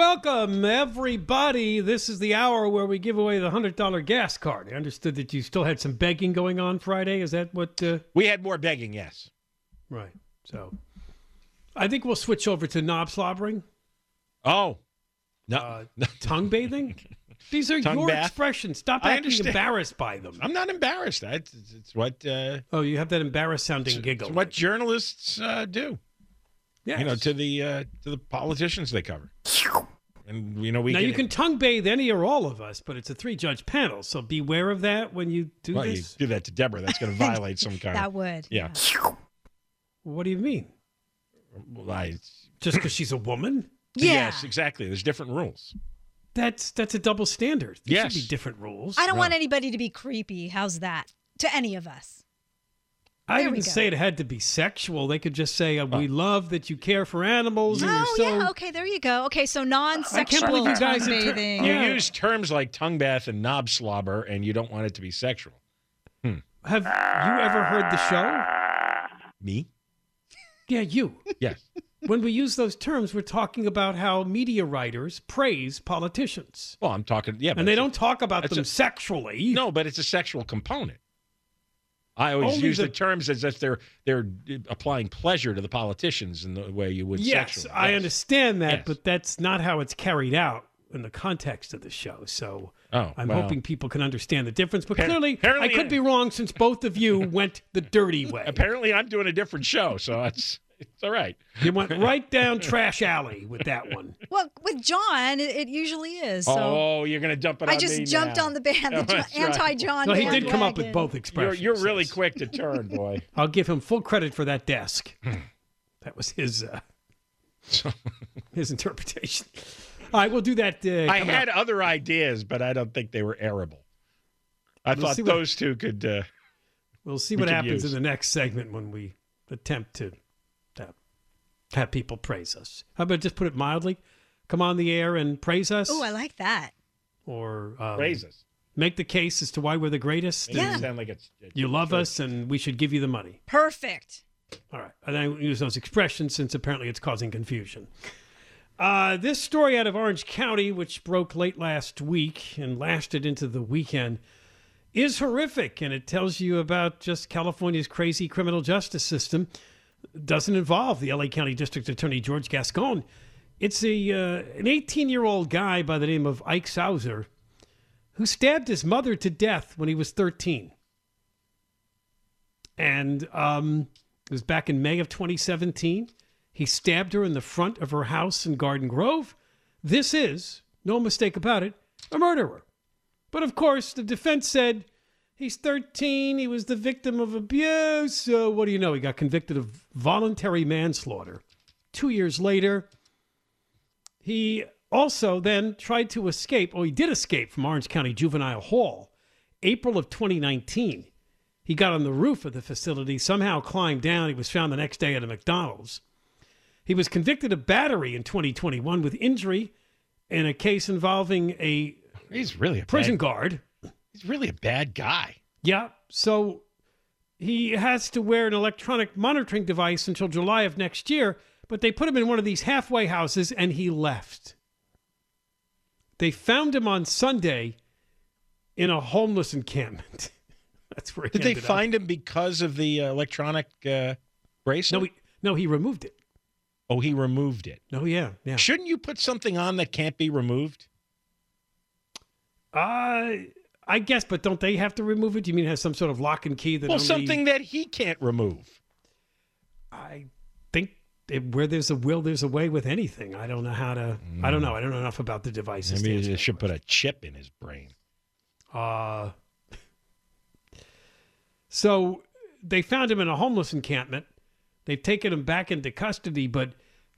Welcome, everybody. This is the hour where we give away the $100 gas card. I understood that you still had some begging going on Friday. Is that what? We had more begging, yes. Right. So I think we'll switch over to knob slobbering. Oh. No. Tongue bathing? These are your expressions. Stop acting embarrassed by them. I'm not embarrassed. It's what... oh, you have that embarrassed-sounding giggle. It's what journalists do. Yeah, you know, to the politicians they cover. And you know, you can tongue bathe any or all of us, but it's a 3-judge panel, so beware of that when you do this. You do that to Deborah, that's going to violate some kind. That would. Yeah. What do you mean? Well, just because she's a woman? Yeah. Yes, exactly. There's different rules. That's a double standard. There should be different rules. I don't want anybody to be creepy. How's that to any of us? I didn't say it had to be sexual. They could just say, we love that you care for animals. Oh, yeah. Okay, there you go. Okay, so non-sexual tongue bathing. You use terms like tongue bath and knob slobber, and you don't want it to be sexual. Have you ever heard the show? Me? Yeah, you. Yes. When we use those terms, we're talking about how media writers praise politicians. Well, I'm talking, yeah. And they don't talk about them sexually. No, but it's a sexual component. I always use the terms as if they're applying pleasure to the politicians in the way you would sexually. Yes, I understand that, but that's not how it's carried out in the context of the show. So I'm hoping people can understand the difference. But apparently I could be wrong since both of you went the dirty way. Apparently I'm doing a different show, so it's all right. You went right down trash alley with that one. Well, with John, it usually is. So. Oh, you're going to dump it on me. I just jumped on the band, anti-John. No, he did come up with both expressions. You're really quick to turn, boy. I'll give him full credit for that desk. That was his interpretation. All right, we'll do that. I had other ideas, but I don't think they were arable. I thought those two could... we'll see what happens in the next segment when we attempt to... have people praise us. How about just put it mildly? Come on the air and praise us. Oh, I like that. Or praise us. Make the case as to why we're the greatest. Yeah. Sound like you love us and we should give you the money. Perfect. All right. And I use those expressions since apparently it's causing confusion. This story out of Orange County, which broke late last week and lasted into the weekend, is horrific. And it tells you about just California's crazy criminal justice system. Doesn't involve the LA County District Attorney George Gascon. It's an 18-year-old guy by the name of Ike Souser who stabbed his mother to death when he was 13. And it was back in May of 2017. He stabbed her in the front of her house in Garden Grove. This is, no mistake about it, a murderer. But of course, the defense said, he's 13. He was the victim of abuse. So what do you know? He got convicted of voluntary manslaughter. 2 years later, he also then tried to escape. Oh, he did escape from Orange County Juvenile Hall. April of 2019, he got on the roof of the facility, somehow climbed down. He was found the next day at a McDonald's. He was convicted of battery in 2021 with injury in a case involving a prison guard. He's really a bad guy. Yeah, so he has to wear an electronic monitoring device until July of next year, but they put him in one of these halfway houses and he left. They found him on Sunday in a homeless encampment. That's where he ended up. Did they find him because of the electronic bracelet? No, he removed it. Oh, he removed it. Oh, yeah. Shouldn't you put something on that can't be removed? I guess, but don't they have to remove it? Do you mean it has some sort of lock and key? Something that he can't remove. I think where there's a will, there's a way with anything. I don't know how to... I don't know. I don't know enough about the devices. Maybe they should put a chip in his brain. So they found him in a homeless encampment. They've taken him back into custody, but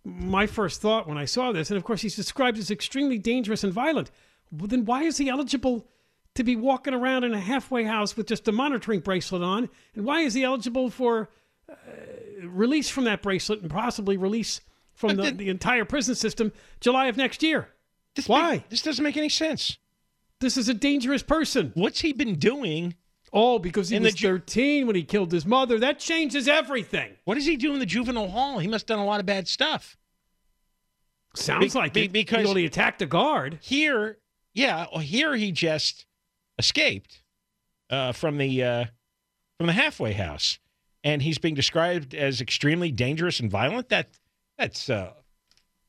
my first thought when I saw this, and of course he's described as extremely dangerous and violent, well, then why is he eligible... to be walking around in a halfway house with just a monitoring bracelet on? And why is he eligible for release from that bracelet and possibly release from the entire prison system July of next year? This doesn't make any sense. This is a dangerous person. What's he been doing? Oh, because he was 13 when he killed his mother. That changes everything. What does he do in the juvenile hall? He must have done a lot of bad stuff. Sounds like it. Because he only attacked the guard. Here, yeah, here he just escaped from the halfway house, and he's being described as extremely dangerous and violent. That's a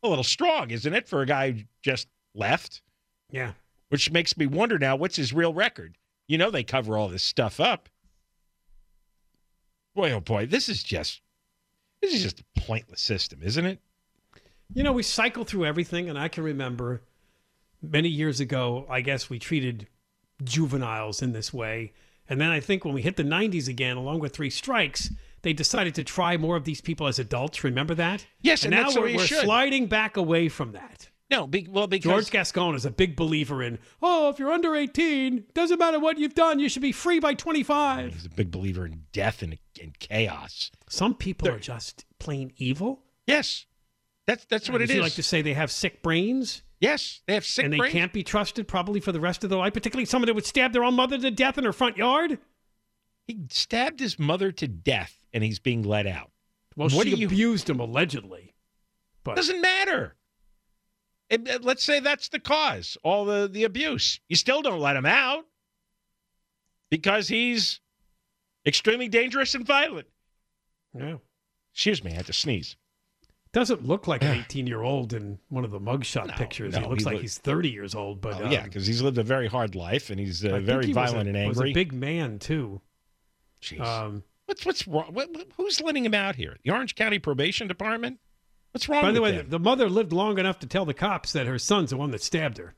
little strong, isn't it, for a guy who just left? Yeah. Which makes me wonder now, what's his real record? You know they cover all this stuff up. Boy, oh boy, this is just a pointless system, isn't it? You know, we cycle through everything, and I can remember many years ago, I guess we treated juveniles in this way. And then I think when we hit the 90s again, along with three strikes, they decided to try more of these people as adults. Remember that? Yes, and now that's we're sliding back away from that. No, because George Gascon is a big believer in, oh, if you're under 18, doesn't matter what you've done, you should be free by 25. He's a big believer in death and chaos. Some people are just plain evil. Yes, that's what it is. You like to say they have sick brains? Yes, they have sick brains. And they can't be trusted probably for the rest of their life, particularly someone that would stab their own mother to death in her front yard. He stabbed his mother to death, and he's being let out. Well, she abused him, allegedly. But doesn't matter. Let's say that's the cause, all the abuse. You still don't let him out because he's extremely dangerous and violent. No. Excuse me, I had to sneeze. Doesn't look like an 18-year-old in one of the mugshot pictures. No, he looks like he's 30 years old. But yeah, because he's lived a very hard life, and he's very violent and angry. He's a big man, too. Jeez. What's wrong? Who's letting him out here? The Orange County Probation Department? What's wrong with that? By the way, the mother lived long enough to tell the cops that her son's the one that stabbed her.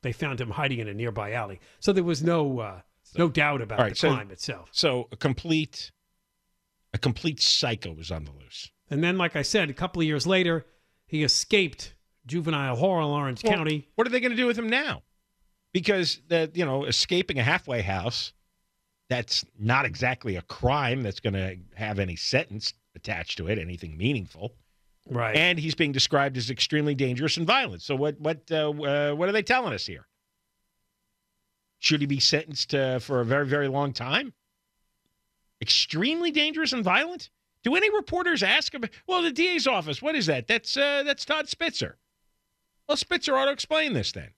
They found him hiding in a nearby alley. So there was no doubt about the crime itself. So a complete psycho was on the loose. And then, like I said, a couple of years later, he escaped juvenile horror in Orange County. What are they going to do with him now? Because, escaping a halfway house, that's not exactly a crime that's going to have any sentence attached to it, anything meaningful. Right. And he's being described as extremely dangerous and violent. So what are they telling us here? Should he be sentenced for a very, very long time? Extremely dangerous and violent? Do any reporters ask him, well, the DA's office, what is that? That's Todd Spitzer. Well, Spitzer ought to explain this then.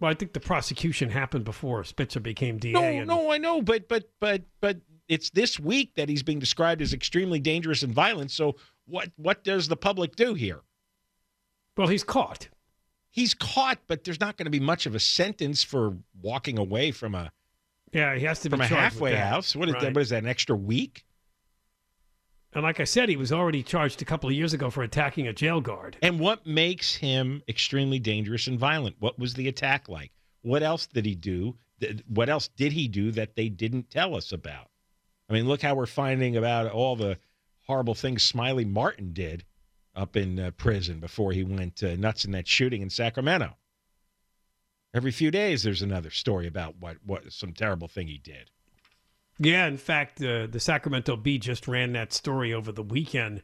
Well, I think the prosecution happened before Spitzer became DA. No, I know, but it's this week that he's being described as extremely dangerous and violent. So what does the public do here? Well, he's caught. He's caught, but there's not going to be much of a sentence for walking away from a he has to be charged with that. Halfway house. What is that, an extra week? And like I said, he was already charged a couple of years ago for attacking a jail guard. And what makes him extremely dangerous and violent? What was the attack like? What else did he do? What else did he do that they didn't tell us about? I mean, look how we're finding about all the horrible things Smiley Martin did up in prison before he went nuts in that shooting in Sacramento. Every few days, there's another story about what some terrible thing he did. Yeah, in fact, the Sacramento Bee just ran that story over the weekend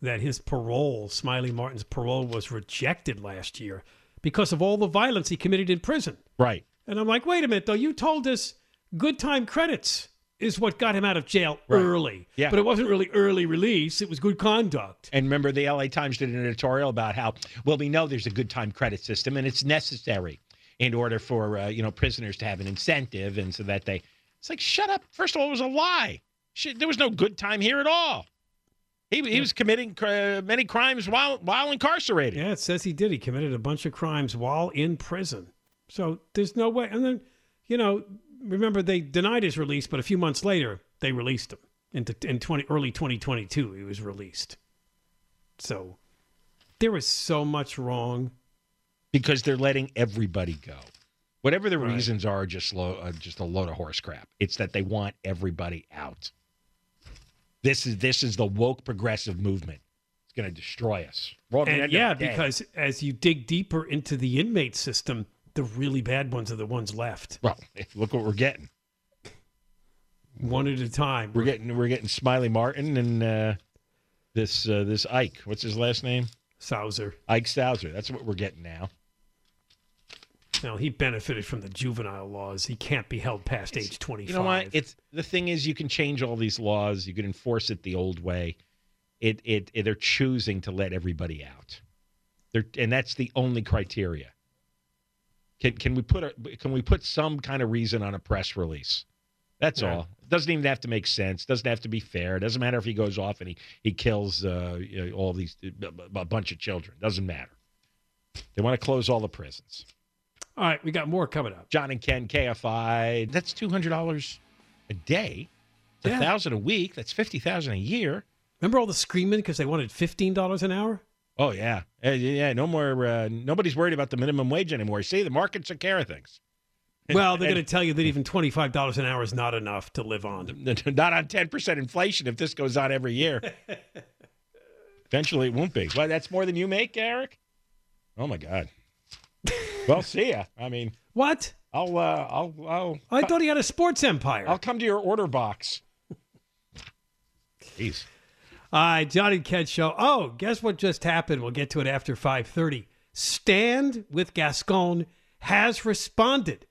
that his parole, Smiley Martin's parole, was rejected last year because of all the violence he committed in prison. Right. And I'm like, wait a minute, though. You told us good time credits is what got him out of jail early. Yeah. But it wasn't really early release. It was good conduct. And remember, the LA Times did an editorial about how, well, we know there's a good time credit system, and it's necessary in order for prisoners to have an incentive and so that they... It's like, shut up. First of all, it was a lie. There was no good time here at all. He was committing many crimes while incarcerated. Yeah, it says he did. He committed a bunch of crimes while in prison. So there's no way. And then, remember they denied his release, but a few months later, they released him. In early 2022, he was released. So there is so much wrong. Because they're letting everybody go. Whatever the reasons are, just a load of horse crap. It's that they want everybody out. This is the woke progressive movement. It's going to destroy us. Because as you dig deeper into the inmate system, the really bad ones are the ones left. Well, look what we're getting. One at a time. We're getting Smiley Martin and this Ike. What's his last name? Souser. Ike Souser. That's what we're getting now. No, he benefited from the juvenile laws. He can't be held past age 25. You know what? The thing is, you can change all these laws. You can enforce it the old way. They're choosing to let everybody out. And that's the only criteria. Can we put some kind of reason on a press release? That's all. It doesn't even have to make sense. It doesn't have to be fair. It doesn't matter if he goes off and he kills all these a bunch of children. It doesn't matter. They want to close all the prisons. All right, we got more coming up. John and Ken, KFI. That's $200 a day. It's $1,000 a week. That's $50,000 a year. Remember all the screaming because they wanted $15 an hour? Oh yeah, no more. Nobody's worried about the minimum wage anymore. See, the markets take care of things. Well, they're going to tell you that even $25 an hour is not enough to live on. Not on 10% inflation if this goes on every year. Eventually it won't be. Well, that's more than you make, Eric? Oh, my God. Well, see ya. I mean. What? I thought he had a sports empire. I'll come to your order box. Jeez. John and Ken Show. Oh, guess what just happened? We'll get to it after 5:30. Stand with Gascon has responded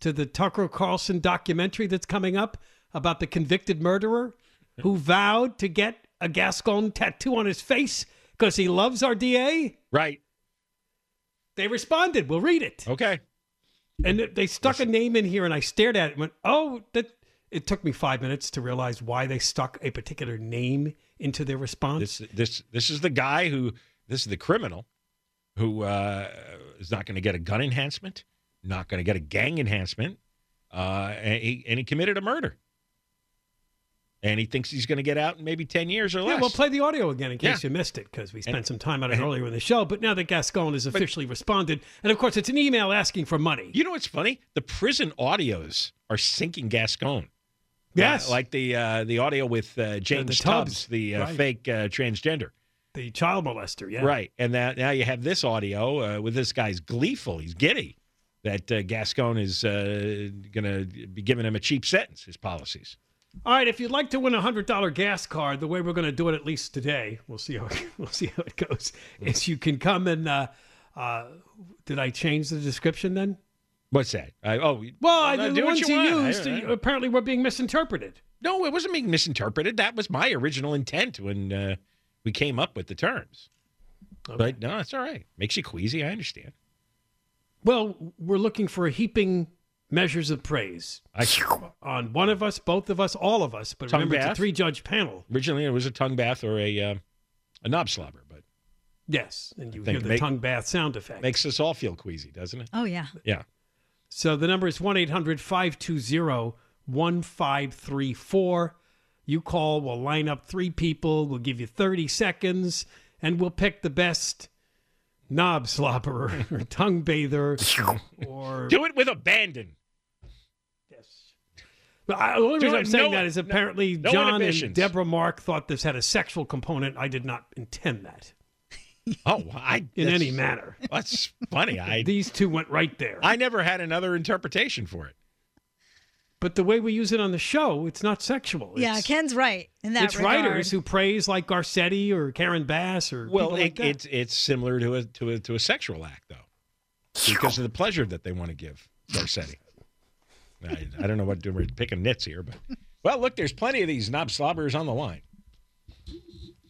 to the Tucker Carlson documentary that's coming up about the convicted murderer who vowed to get a Gascon tattoo on his face because he loves our DA? Right. They responded. We'll read it. Okay. And they stuck a name in here, and I stared at it and went, oh, that. It took me 5 minutes to realize why they stuck a particular name into their response. This is the guy who, this is the criminal who is not going to get a gun enhancement. Not going to get a gang enhancement, and he committed a murder. And he thinks he's going to get out in maybe 10 years or less. Yeah, we'll play the audio again in case you missed it, because we spent some time on it earlier in the show, but now that Gascon has officially responded, and of course it's an email asking for money. You know what's funny? The prison audios are sinking Gascon. Yes. Like the audio with James Tubbs, the fake transgender. The child molester, yeah. Right, and now you have this audio with this guy's gleeful. He's giddy that Gascon is going to be giving him a cheap sentence, his policies. All right, if you'd like to win a $100 gas card, the way we're going to do it, at least today, we'll see how it goes, is you can come and did I change the description then? What's that? The ones you used, apparently were being misinterpreted. No, it wasn't being misinterpreted. That was my original intent when we came up with the terms. Okay. But no, it's all right. Makes you queasy, I understand. Well, we're looking for heaping measures of praise on one of us, both of us, all of us. But remember, it's a three-judge panel. Originally, it was a tongue bath or a knob slobber. But yes, and you hear the tongue bath sound effect. Makes us all feel queasy, doesn't it? Oh, yeah. Yeah. So the number is 1-800-520-1534. You call, we'll line up three people, we'll give you 30 seconds, and we'll pick the best knob slobberer or tongue bather or... Do it with abandon. Yes. Well, the only reason I'm saying that is apparently John and Deborah Mark thought this had a sexual component. I did not intend that. Oh, in any manner. That's funny. These two went right there. I never had another interpretation for it. But the way we use it on the show, it's not sexual. Yeah, Ken's right in that regard. It's writers who praise like Garcetti or Karen Bass or people like that. It's similar to a sexual act though, because of the pleasure that they want to give Garcetti. I don't know what we're picking nits here, but look, there's plenty of these knob slobbers on the line.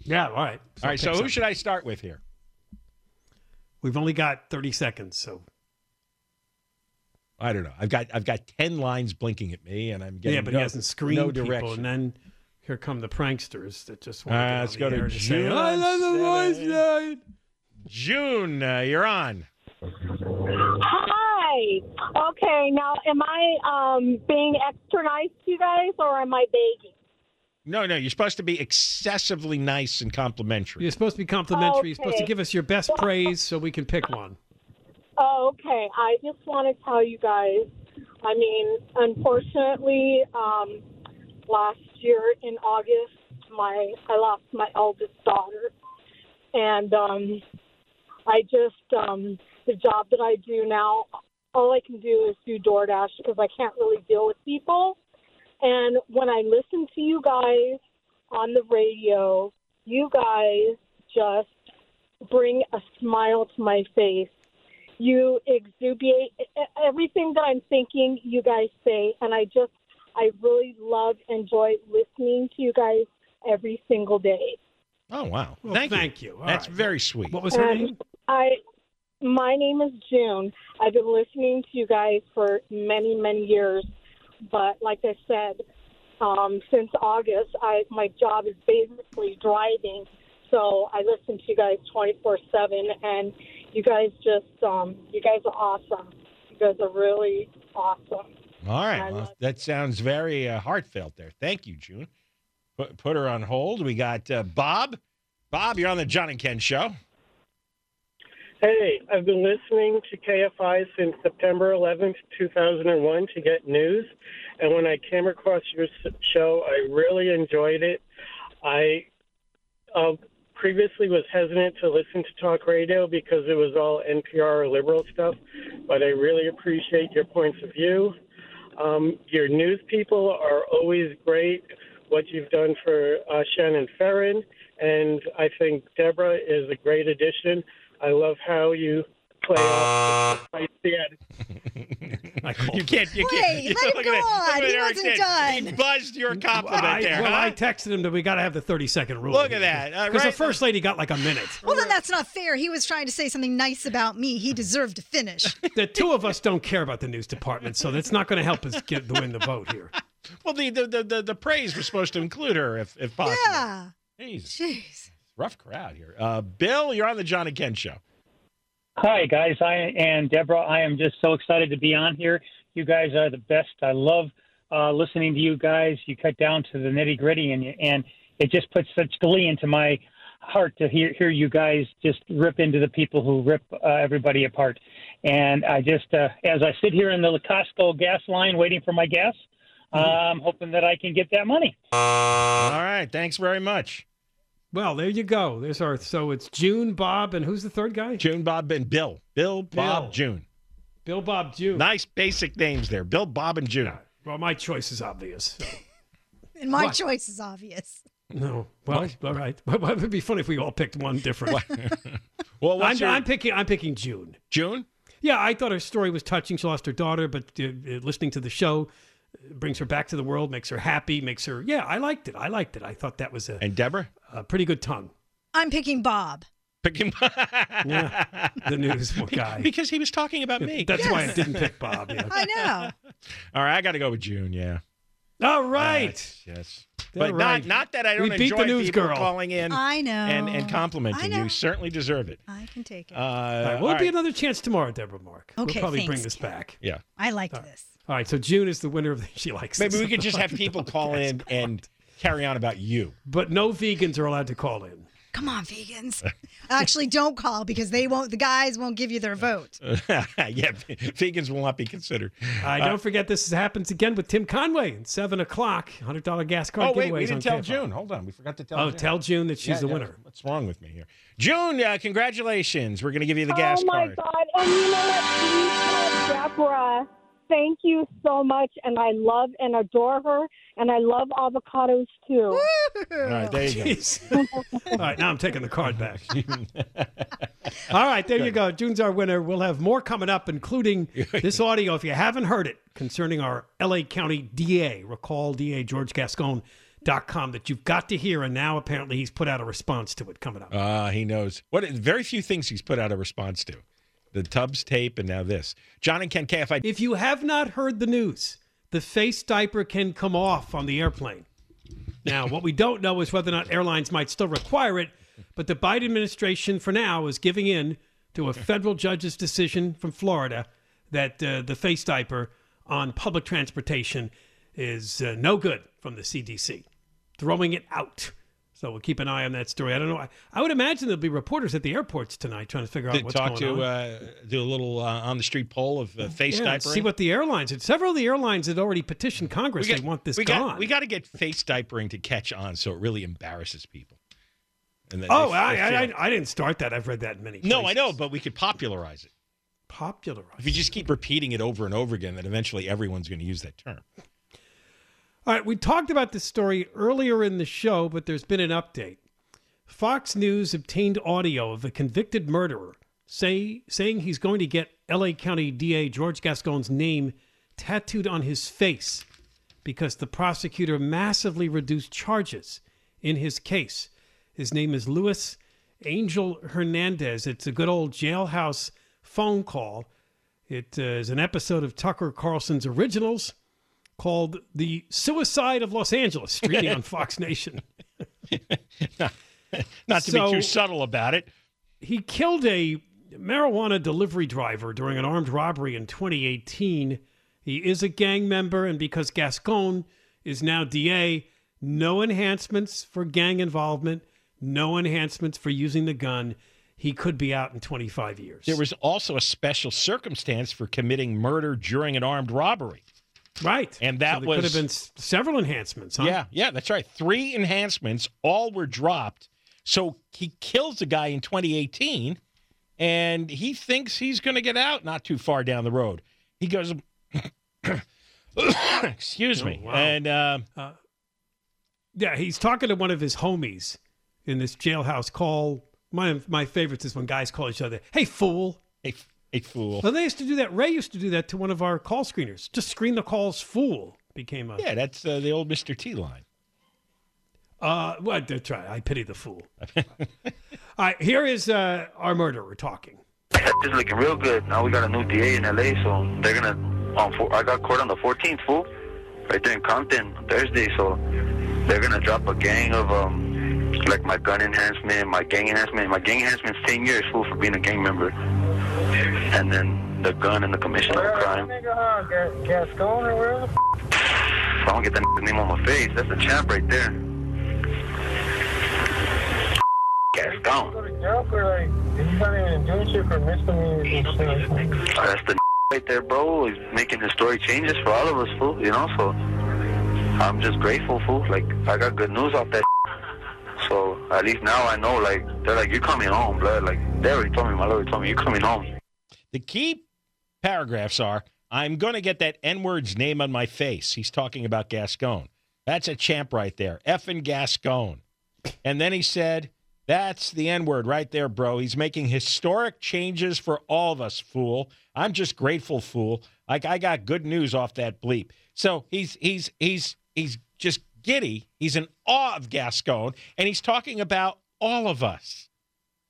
Yeah, all right, So who should I start with here? We've only got 30 seconds, so. I don't know. I've got 10 lines blinking at me, and I'm getting he hasn't screened people, and then here come the pranksters that just want to get on the air to say, I love the voice line. June, you're on. Hi. Okay, now am I being extra nice to you guys, or am I begging? No, you're supposed to be excessively nice and complimentary. You're supposed to be complimentary. Okay. You're supposed to give us your best praise so we can pick one. Oh, okay. I just want to tell you guys, I mean, unfortunately, last year in August, I lost my eldest daughter. And I just, the job that I do now, all I can do is do DoorDash because I can't really deal with people. And when I listen to you guys on the radio, you guys just bring a smile to my face. You exuberate everything that I'm thinking you guys say, and I really love, enjoy listening to you guys every single day. Oh, wow. Well, thank you. That's right. Very sweet. What was her name? My name is June. I've been listening to you guys for many, many years. But like I said, since August, my job is basically driving. So I listen to you guys 24/7, and you guys just you guys are awesome. You guys are really awesome. All right, well, that sounds very heartfelt there. Thank you, June. Put her on hold. We got Bob. Bob, you're on the John and Ken Show. Hey, I've been listening to KFI since September 11th, 2001 to get news. And when I came across your show, I really enjoyed it. I previously was hesitant to listen to talk radio because it was all NPR or liberal stuff, but I really appreciate your points of view. Your news people are always great, what you've done for Shannon Ferrin, and I think Deborah is a great addition. I love how you play off the You can't. Wait, let it go on. He wasn't done. He buzzed your compliment there. Well, I texted him that we got to have the 30-second rule. Look at that. Because the first lady got like a minute. Well, then that's not fair. He was trying to say something nice about me. He deserved to finish. The two of us don't care about the news department, so that's not going to help us get win the vote here. Well, the praise was supposed to include her, if possible. Yeah. Jeez. Rough crowd here. Bill, you're on the John and Ken Show. Hi, guys. Deborah, I am just so excited to be on here. You guys are the best. I love listening to you guys. You cut down to the nitty-gritty, and it just puts such glee into my heart to hear you guys just rip into the people who rip everybody apart. And I just, as I sit here in the Costco gas line waiting for my gas, I'm hoping that I can get that money. All right. Thanks very much. Well, there you go. There's so it's June, Bob, and who's the third guy? June, Bob, and Bill. Bob, June. Bill, Bob, June. Nice basic names there. Bill, Bob, and June. Well, my choice is obvious. So. And my choice is obvious. No. Well, all right. Well, it would be funny if we all picked one different. Well, I'm picking June. June? Yeah, I thought her story was touching. She lost her daughter, but listening to the show brings her back to the world, makes her happy, I liked it. I thought that was And Deborah? A pretty good tongue. I'm picking Bob. The news guy. Because he was talking about me. That's why I didn't pick Bob. Yeah. I know. All right, I got to go with June, All right. Yes. But not that I don't enjoy the news people calling in and complimenting you. Certainly deserve it. I can take it. Be another chance tomorrow, Deborah Mark. Okay, we'll probably bring this back. Yeah. I liked this. All right, so June is the winner of the She Likes This. Maybe we could just have people call in and carry on about you. But no vegans are allowed to call in. Come on, vegans. Actually, don't call because the guys won't give you their vote. Vegans will not be considered. Don't forget this happens again with Tim Conway at 7 o'clock, $100 gas card giveaways. Oh, wait, we didn't tell June. Hold on, we forgot to tell June. Oh, tell June that she's the winner. What's wrong with me here? June, congratulations. We're going to give you the gas card. Oh, my God. And you know what? You Deborah. Thank you so much, and I love and adore her, and I love avocados, too. All right, there you go. All right, now I'm taking the card back. All right, there you go. June's our winner. We'll have more coming up, including this audio, if you haven't heard it, concerning our L.A. County DA. Recall DA George Gascon.com that you've got to hear, and now apparently he's put out a response to it coming up. He knows. Very few things he's put out a response to. The Tubbs tape, and now this. John and Ken KFI. If you have not heard the news, the face diaper can come off on the airplane. Now, what we don't know is whether or not airlines might still require it, but the Biden administration for now is giving in to a federal judge's decision from Florida that the face diaper on public transportation is no good from the CDC. Throwing it out. So we'll keep an eye on that story. I don't know. I would imagine there'll be reporters at the airports tonight trying to figure out what's going on. Do a little on-the-street poll of face diapering. See what the airlines. Several of the airlines had already petitioned Congress. They want this gone. We got to get face diapering to catch on so it really embarrasses people. And I didn't start that. I've read that in many places. No, I know, but we could popularize it. If you just keep repeating it over and over again, then eventually everyone's going to use that term. All right, we talked about this story earlier in the show, but there's been an update. Fox News obtained audio of a convicted murderer saying he's going to get L.A. County DA George Gascon's name tattooed on his face because the prosecutor massively reduced charges in his case. His name is Luis Angel Hernandez. It's a good old jailhouse phone call. It is an episode of Tucker Carlson's Originals called The Suicide of Los Angeles, streaming on Fox Nation. Not to be too subtle about it. He killed a marijuana delivery driver during an armed robbery in 2018. He is a gang member, and because Gascon is now DA, no enhancements for gang involvement, no enhancements for using the gun. He could be out in 25 years. There was also a special circumstance for committing murder during an armed robbery. Right. And that could have been several enhancements, huh? Yeah, that's right. 3 enhancements, all were dropped. So he kills the guy in 2018, and he thinks he's going to get out not too far down the road. He goes, excuse me. Wow. And he's talking to one of his homies in this jailhouse call. My favorite is when guys call each other, hey, fool. Hey, fool. Well, they used to do that. Ray used to do that to one of our call screeners. Just screen the calls, fool, became a... Yeah, that's the old Mr. T line. Well, that's right. I pity the fool. All right, here is our murderer talking. It's looking real good. Now we got a new DA in L.A., so they're going to... I got caught on the 14th, fool, right there in Compton on Thursday, so they're going to drop a gang of... like my gun enhancement, my gang enhancement. My gang enhancement's 10 years, fool, for being a gang member. And then the gun and the commission of the crime. Gascon or where the f***? I don't get that name on my face. That's a champ right there. Gascon. That's the right there, bro. He's making historic changes for all of us, fool. You know, so I'm just grateful, fool. Like, I got good news off that. So at least now I know, like, they're like, you're coming home, blood. Like, they already told me, my lord told me, you're coming home. The key paragraphs are, I'm going to get that N-word's name on my face. He's talking about Gascon. That's a champ right there. Effing Gascon. And then he said, that's the N-word right there, bro. He's making historic changes for all of us, fool. I'm just grateful, fool. Like, I got good news off that bleep. So he's just giddy. He's in awe of Gascon, and he's talking about all of us,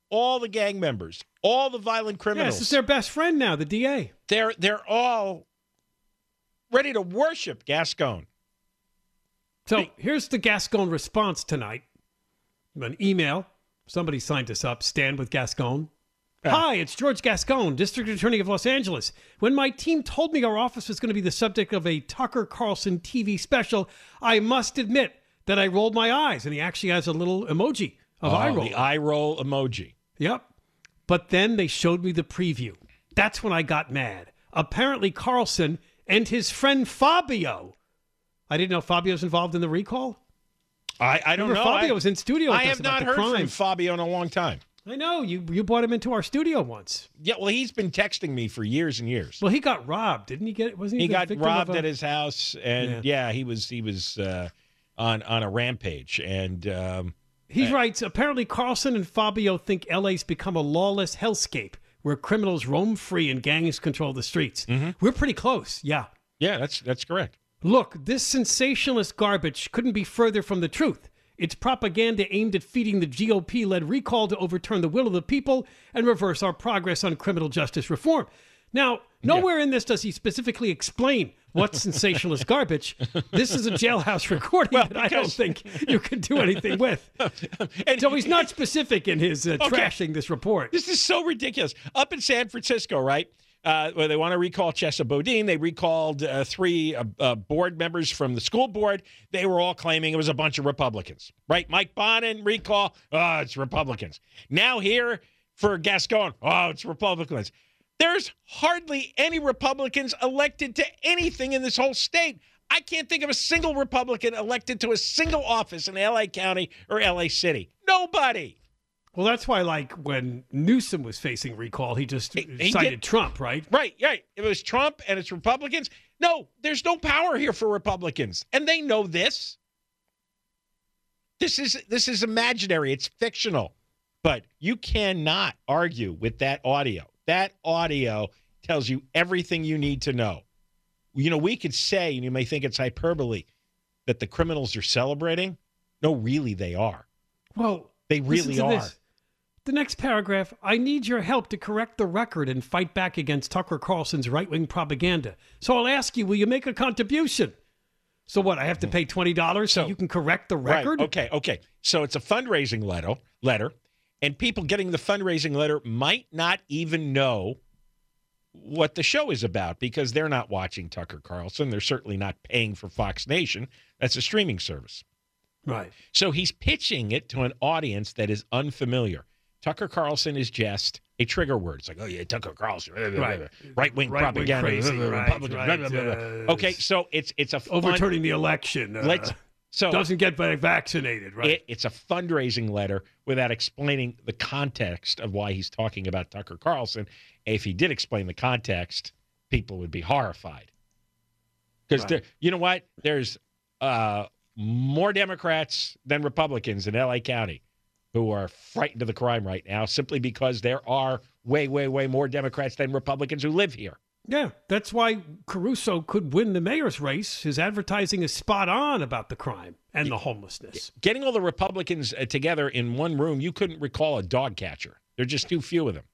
all the gang members, all the violent criminals. Yes, it's their best friend now, the DA. They're all ready to worship Gascon. So here's the Gascon response tonight. An email. Somebody signed us up. Stand with Gascon. Hi, it's George Gascon, District Attorney of Los Angeles. When my team told me our office was going to be the subject of a Tucker Carlson TV special, I must admit that I rolled my eyes. And he actually has a little emoji of eye roll. The eye roll emoji. Yep. But then they showed me the preview. That's when I got mad. Apparently Carlson and his friend Fabio. I didn't know Fabio's involved in the recall. I don't know. Fabio was in studio. I have not heard from Fabio in a long time. I know. You brought him into our studio once. Yeah, well, he's been texting me for years and years. Well, he got robbed, didn't he? Wasn't he got robbed at his house, and yeah he was on a rampage. And he writes, apparently Carlson and Fabio think LA's become a lawless hellscape where criminals roam free and gangs control the streets. Mm-hmm. We're pretty close. Yeah. Yeah, that's correct. Look, this sensationalist garbage couldn't be further from the truth. It's propaganda aimed at feeding the GOP-led recall to overturn the will of the people and reverse our progress on criminal justice reform. Now, nowhere in this does he specifically explain what sensationalist garbage. This is a jailhouse recording that I don't think you can do anything with. And so he's not specific in his trashing this report. This is so ridiculous. Up in San Francisco, right? Where they want to recall Chesa Boudin. They recalled 3 board members from the school board. They were all claiming it was a bunch of Republicans, right? Mike Bonin, recall, oh, it's Republicans. Now here for Gascon, oh, it's Republicans. There's hardly any Republicans elected to anything in this whole state. I can't think of a single Republican elected to a single office in L.A. County or L.A. City. Nobody. Well, that's why, like, when Newsom was facing recall, he just cited Trump, right? Right. It was Trump and it's Republicans. No, there's no power here for Republicans. And they know this. This is imaginary. It's fictional. But you cannot argue with that audio. That audio tells you everything you need to know. You know, we could say, and you may think it's hyperbole, that the criminals are celebrating. No, really, they are. Well... They really are. This. The next paragraph, I need your help to correct the record and fight back against Tucker Carlson's right-wing propaganda. So I'll ask you, will you make a contribution? So what, I have to pay $20 so you can correct the record? Right. Okay. So it's a fundraising letter, and people getting the fundraising letter might not even know what the show is about because they're not watching Tucker Carlson. They're certainly not paying for Fox Nation. That's a streaming service. Right. So he's pitching it to an audience that is unfamiliar. Tucker Carlson is just a trigger word. It's like, oh, yeah, Tucker Carlson. Right. Right-wing propaganda. Crazy, Republican, okay, so it's a overturning the election. Doesn't get vaccinated, right? It's a fundraising letter without explaining the context of why he's talking about Tucker Carlson. If he did explain the context, people would be horrified. Because you know what? There's more Democrats than Republicans in L.A. County who are frightened of the crime right now simply because there are way, way, way more Democrats than Republicans who live here. Yeah, that's why Caruso could win the mayor's race. His advertising is spot on about the crime and the homelessness. Getting all the Republicans together in one room, you couldn't recall a dog catcher. There are just too few of them.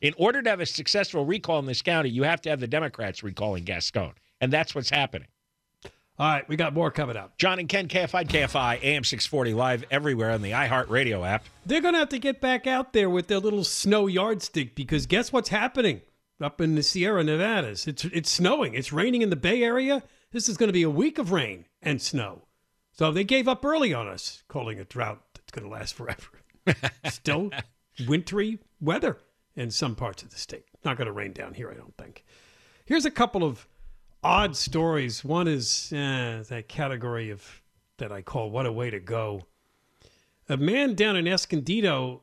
In order to have a successful recall in this county, you have to have the Democrats recalling Gascon, and that's what's happening. All right, we got more coming up. John and Ken, KFI, AM 640, live everywhere on the iHeartRadio app. They're going to have to get back out there with their little snow yardstick because guess what's happening up in the Sierra Nevadas? It's snowing. It's raining in the Bay Area. This is going to be a week of rain and snow. So they gave up early on us, calling a drought that's going to last forever. Still wintry weather in some parts of the state. Not going to rain down here, I don't think. Here's a couple of odd stories. One is that category of that I call what a way to go. A man down in Escondido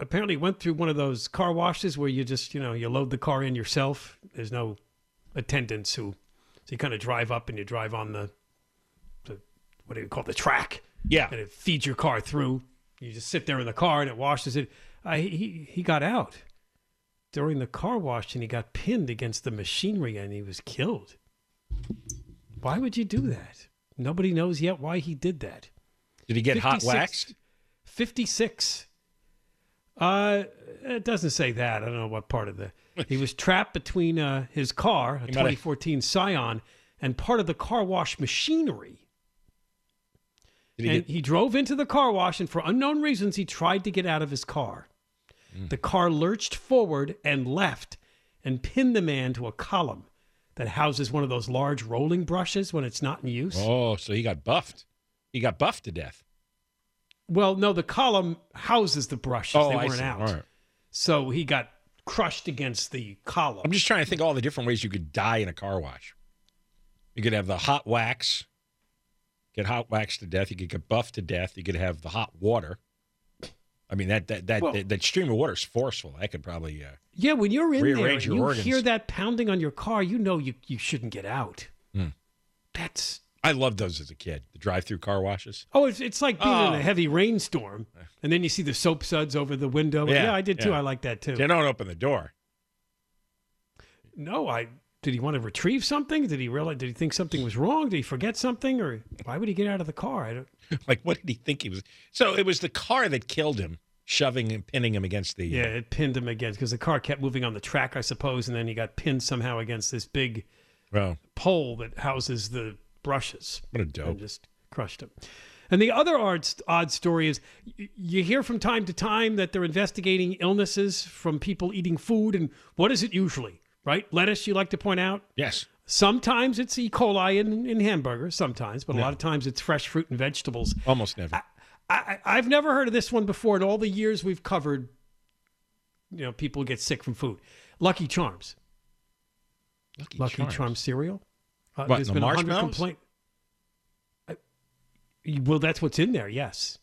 apparently went through one of those car washes where you just, you load the car in yourself. There's no attendants so you kind of drive up and you drive on the what do you call the track? Yeah. And it feeds your car through. You just sit there in the car and it washes it. He got out during the car wash and he got pinned against the machinery and he was killed. Why would you do that? Nobody knows yet why he did that. Did he get hot waxed? 56. It doesn't say that. I don't know what part of the... He was trapped between his car, a 2014 Scion, and part of the car wash machinery. He drove into the car wash, and for unknown reasons, he tried to get out of his car. Mm. The car lurched forward and left and pinned the man to a column that houses one of those large rolling brushes when it's not in use. Oh, so he got buffed. He got buffed to death. Well, no, the column houses the brushes. Oh, they weren't out. Right. So he got crushed against the column. I'm just trying to think all the different ways you could die in a car wash. You could have the hot wax, get hot waxed to death. You could get buffed to death. You could have the hot water. I mean, that stream of water is forceful. That could probably when you're in there and you hear that pounding on your car, you know you shouldn't get out. Mm. I loved those as a kid, the drive-through car washes. Oh, it's like being in a heavy rainstorm, and then you see the soap suds over the window. Yeah, I did, too. Yeah. I like that, too. They don't open the door. No, did he want to retrieve something? Did he think something was wrong? Did he forget something? Or why would he get out of the car? What did he think he was? So it was the car that killed him, shoving and pinning him against the... Yeah, it pinned him against, because the car kept moving on the track, I suppose, and then he got pinned somehow against this big pole that houses the brushes. What a dope. And just crushed him. And the other odd story is you hear from time to time that they're investigating illnesses from people eating food, and what is it usually? Right? Lettuce, you like to point out? Yes. Sometimes it's E. coli in hamburgers, sometimes, but a lot of times it's fresh fruit and vegetables. Almost never. I've never heard of this one before in all the years we've covered, people get sick from food. Lucky Charms. Lucky Charms cereal? There's been 100 complaints. Well, that's what's in there, yes.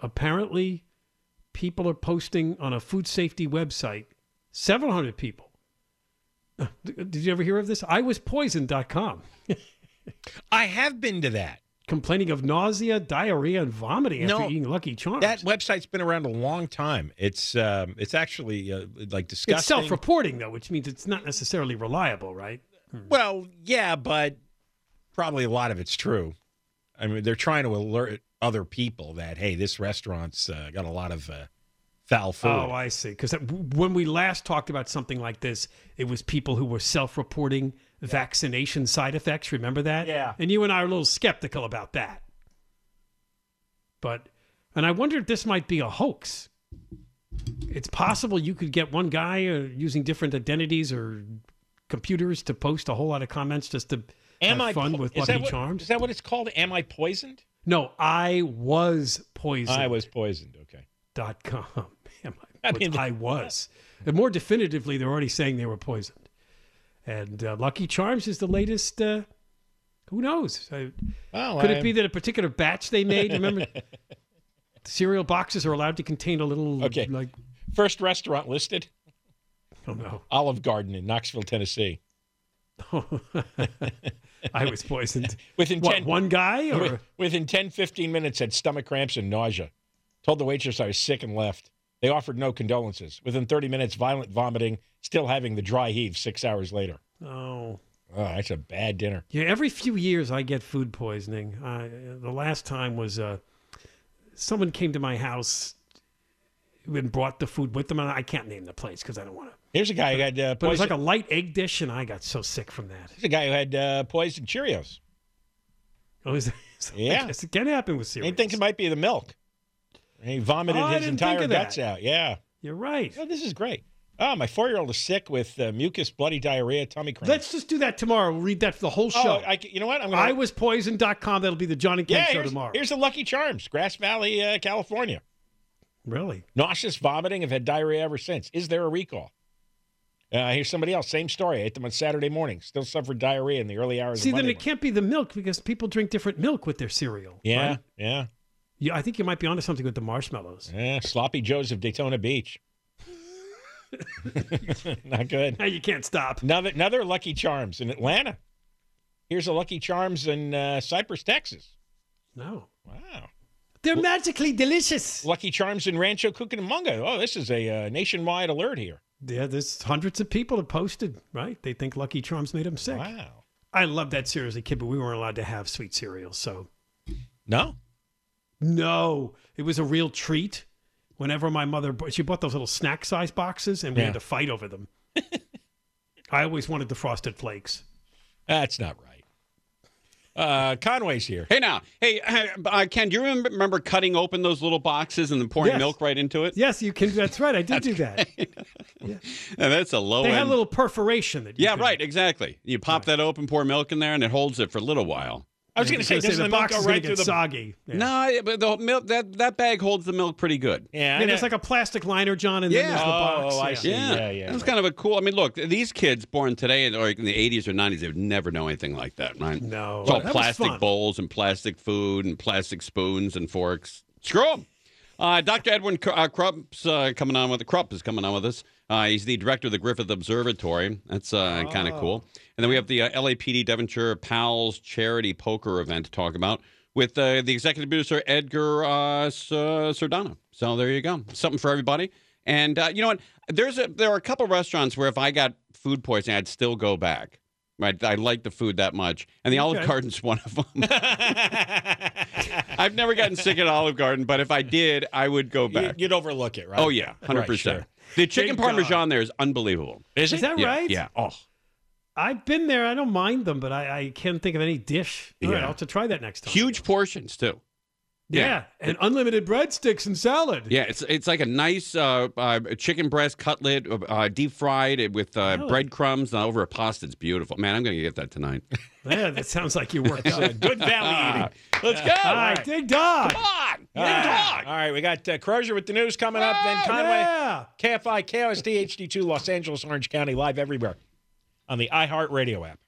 Apparently, people are posting on a food safety website. 700 people. Did you ever hear of this? IWasPoisoned.com. I have been to that. Complaining of nausea, diarrhea, and vomiting after eating Lucky Charms. That website's been around a long time. It's actually disgusting. It's self-reporting, though, which means it's not necessarily reliable, right? Well, yeah, but probably a lot of it's true. I mean, they're trying to alert other people that, hey, this restaurant's got a lot of foul food. Oh, I see. Because when we last talked about something like this, it was people who were self-reporting vaccination side effects. Remember that? Yeah. And you and I are a little skeptical about that. But, and I wonder if this might be a hoax. It's possible you could get one guy using different identities or computers to post a whole lot of comments just to have fun with Lucky Charms. Is that what it's called? Am I poisoned? No, I was poisoned. I was poisoned. Okay. .com. I was. And more definitively, they're already saying they were poisoned. And Lucky Charms is the latest. Who knows? Could it be that a particular batch they made? Remember, cereal boxes are allowed to contain a little. Okay. Like first restaurant listed. Oh no. Olive Garden in Knoxville, Tennessee. I was poisoned. Within one guy? Or? Within 10, 15 minutes had stomach cramps and nausea. Told the waitress I was sick and left. They offered no condolences. Within 30 minutes, violent vomiting, still having the dry heave 6 hours later. Oh, that's a bad dinner. Yeah, every few years I get food poisoning. The last time was someone came to my house and brought the food with them, and I can't name the place because I don't want to. Here's a guy who had poison. But it was like a light egg dish, and I got so sick from that. Here's a guy who had poisoned Cheerios. Oh, is that? Yeah. It can happen with Cheerios. He thinks it might be the milk. He vomited his entire guts out. Yeah. You're right. Oh, this is great. Oh, my 4-year-old is sick with mucus, bloody diarrhea, tummy cramps. Let's just do that tomorrow. We'll read that for the whole show. You know what? I was poisoned.com. That'll be the John and Ken show tomorrow. Here's the Lucky Charms, Grass Valley, California. Really? Nauseous, vomiting. I've had diarrhea ever since. Is there a recall? Here's somebody else. Same story. I ate them on Saturday morning. Still suffered diarrhea in the early hours of Monday morning. It can't be the milk because people drink different milk with their cereal. Yeah, right? Yeah, I think you might be onto something with the marshmallows. Yeah, Sloppy Joe's of Daytona Beach. Not good. Now you can't stop. Another Lucky Charms in Atlanta. Here's a Lucky Charms in Cypress, Texas. No. Wow. They're magically delicious. Lucky Charms in Rancho Cucamonga. Oh, this is a nationwide alert here. Yeah, there's hundreds of people that posted, right? They think Lucky Charms made them sick. Wow. I loved that cereal as a kid, but we weren't allowed to have sweet cereals, so. No? No. It was a real treat. Whenever my mother, she bought those little snack size boxes, and we had to fight over them. I always wanted the Frosted Flakes. That's not right. Conway's here. Hey, now. Hey, Ken, do you remember cutting open those little boxes and then pouring milk right into it? Yes, you can. That's right. I did do that. Yeah. That's a low end. They had a little perforation. Right. Exactly. You pop that open, pour milk in there, and it holds it for a little while. I was going to say, doesn't the milk go right through the soggy? Yeah. No, but the milk that bag holds the milk pretty good. Yeah, and it's like a plastic liner, John, and then there's the box. Oh, I see. Yeah. It's kind of a cool. I mean, look, these kids born today or in the 80s or 90s, they would never know anything like that, right? No, it's all plastic bowls and plastic food and plastic spoons and forks. Screw them. Dr. Edwin Krupp's coming on with us. He's the director of the Griffith Observatory. That's kind of cool. And then we have the LAPD Devonshire Pals Charity Poker event to talk about with the executive producer, Edgar Sardana. So there you go. Something for everybody. And you know what? There are a couple restaurants where if I got food poisoning, I'd still go back. Right? I like the food that much. And the Olive Garden's one of them. I've never gotten sick at Olive Garden, but if I did, I would go back. You'd overlook it, right? Oh, yeah, 100%. Right, sure. The chicken parmesan there is unbelievable. Is that right? Yeah. Oh. I've been there. I don't mind them, but I can't think of any dish. All right, I'll have to try that next time. Huge portions, too. Yeah. And unlimited breadsticks and salad. Yeah, it's like a nice chicken breast cutlet, deep fried with breadcrumbs over a pasta. It's beautiful. Man, I'm going to get that tonight. Yeah, that sounds like you worked out. Good value eating. Let's go. All right, Dig Dog. Come on. Dig Dog. All right, we got Crozier with the news coming up. Then Conway, KFI, KOSD, HD2, Los Angeles, Orange County, live everywhere on the iHeartRadio app.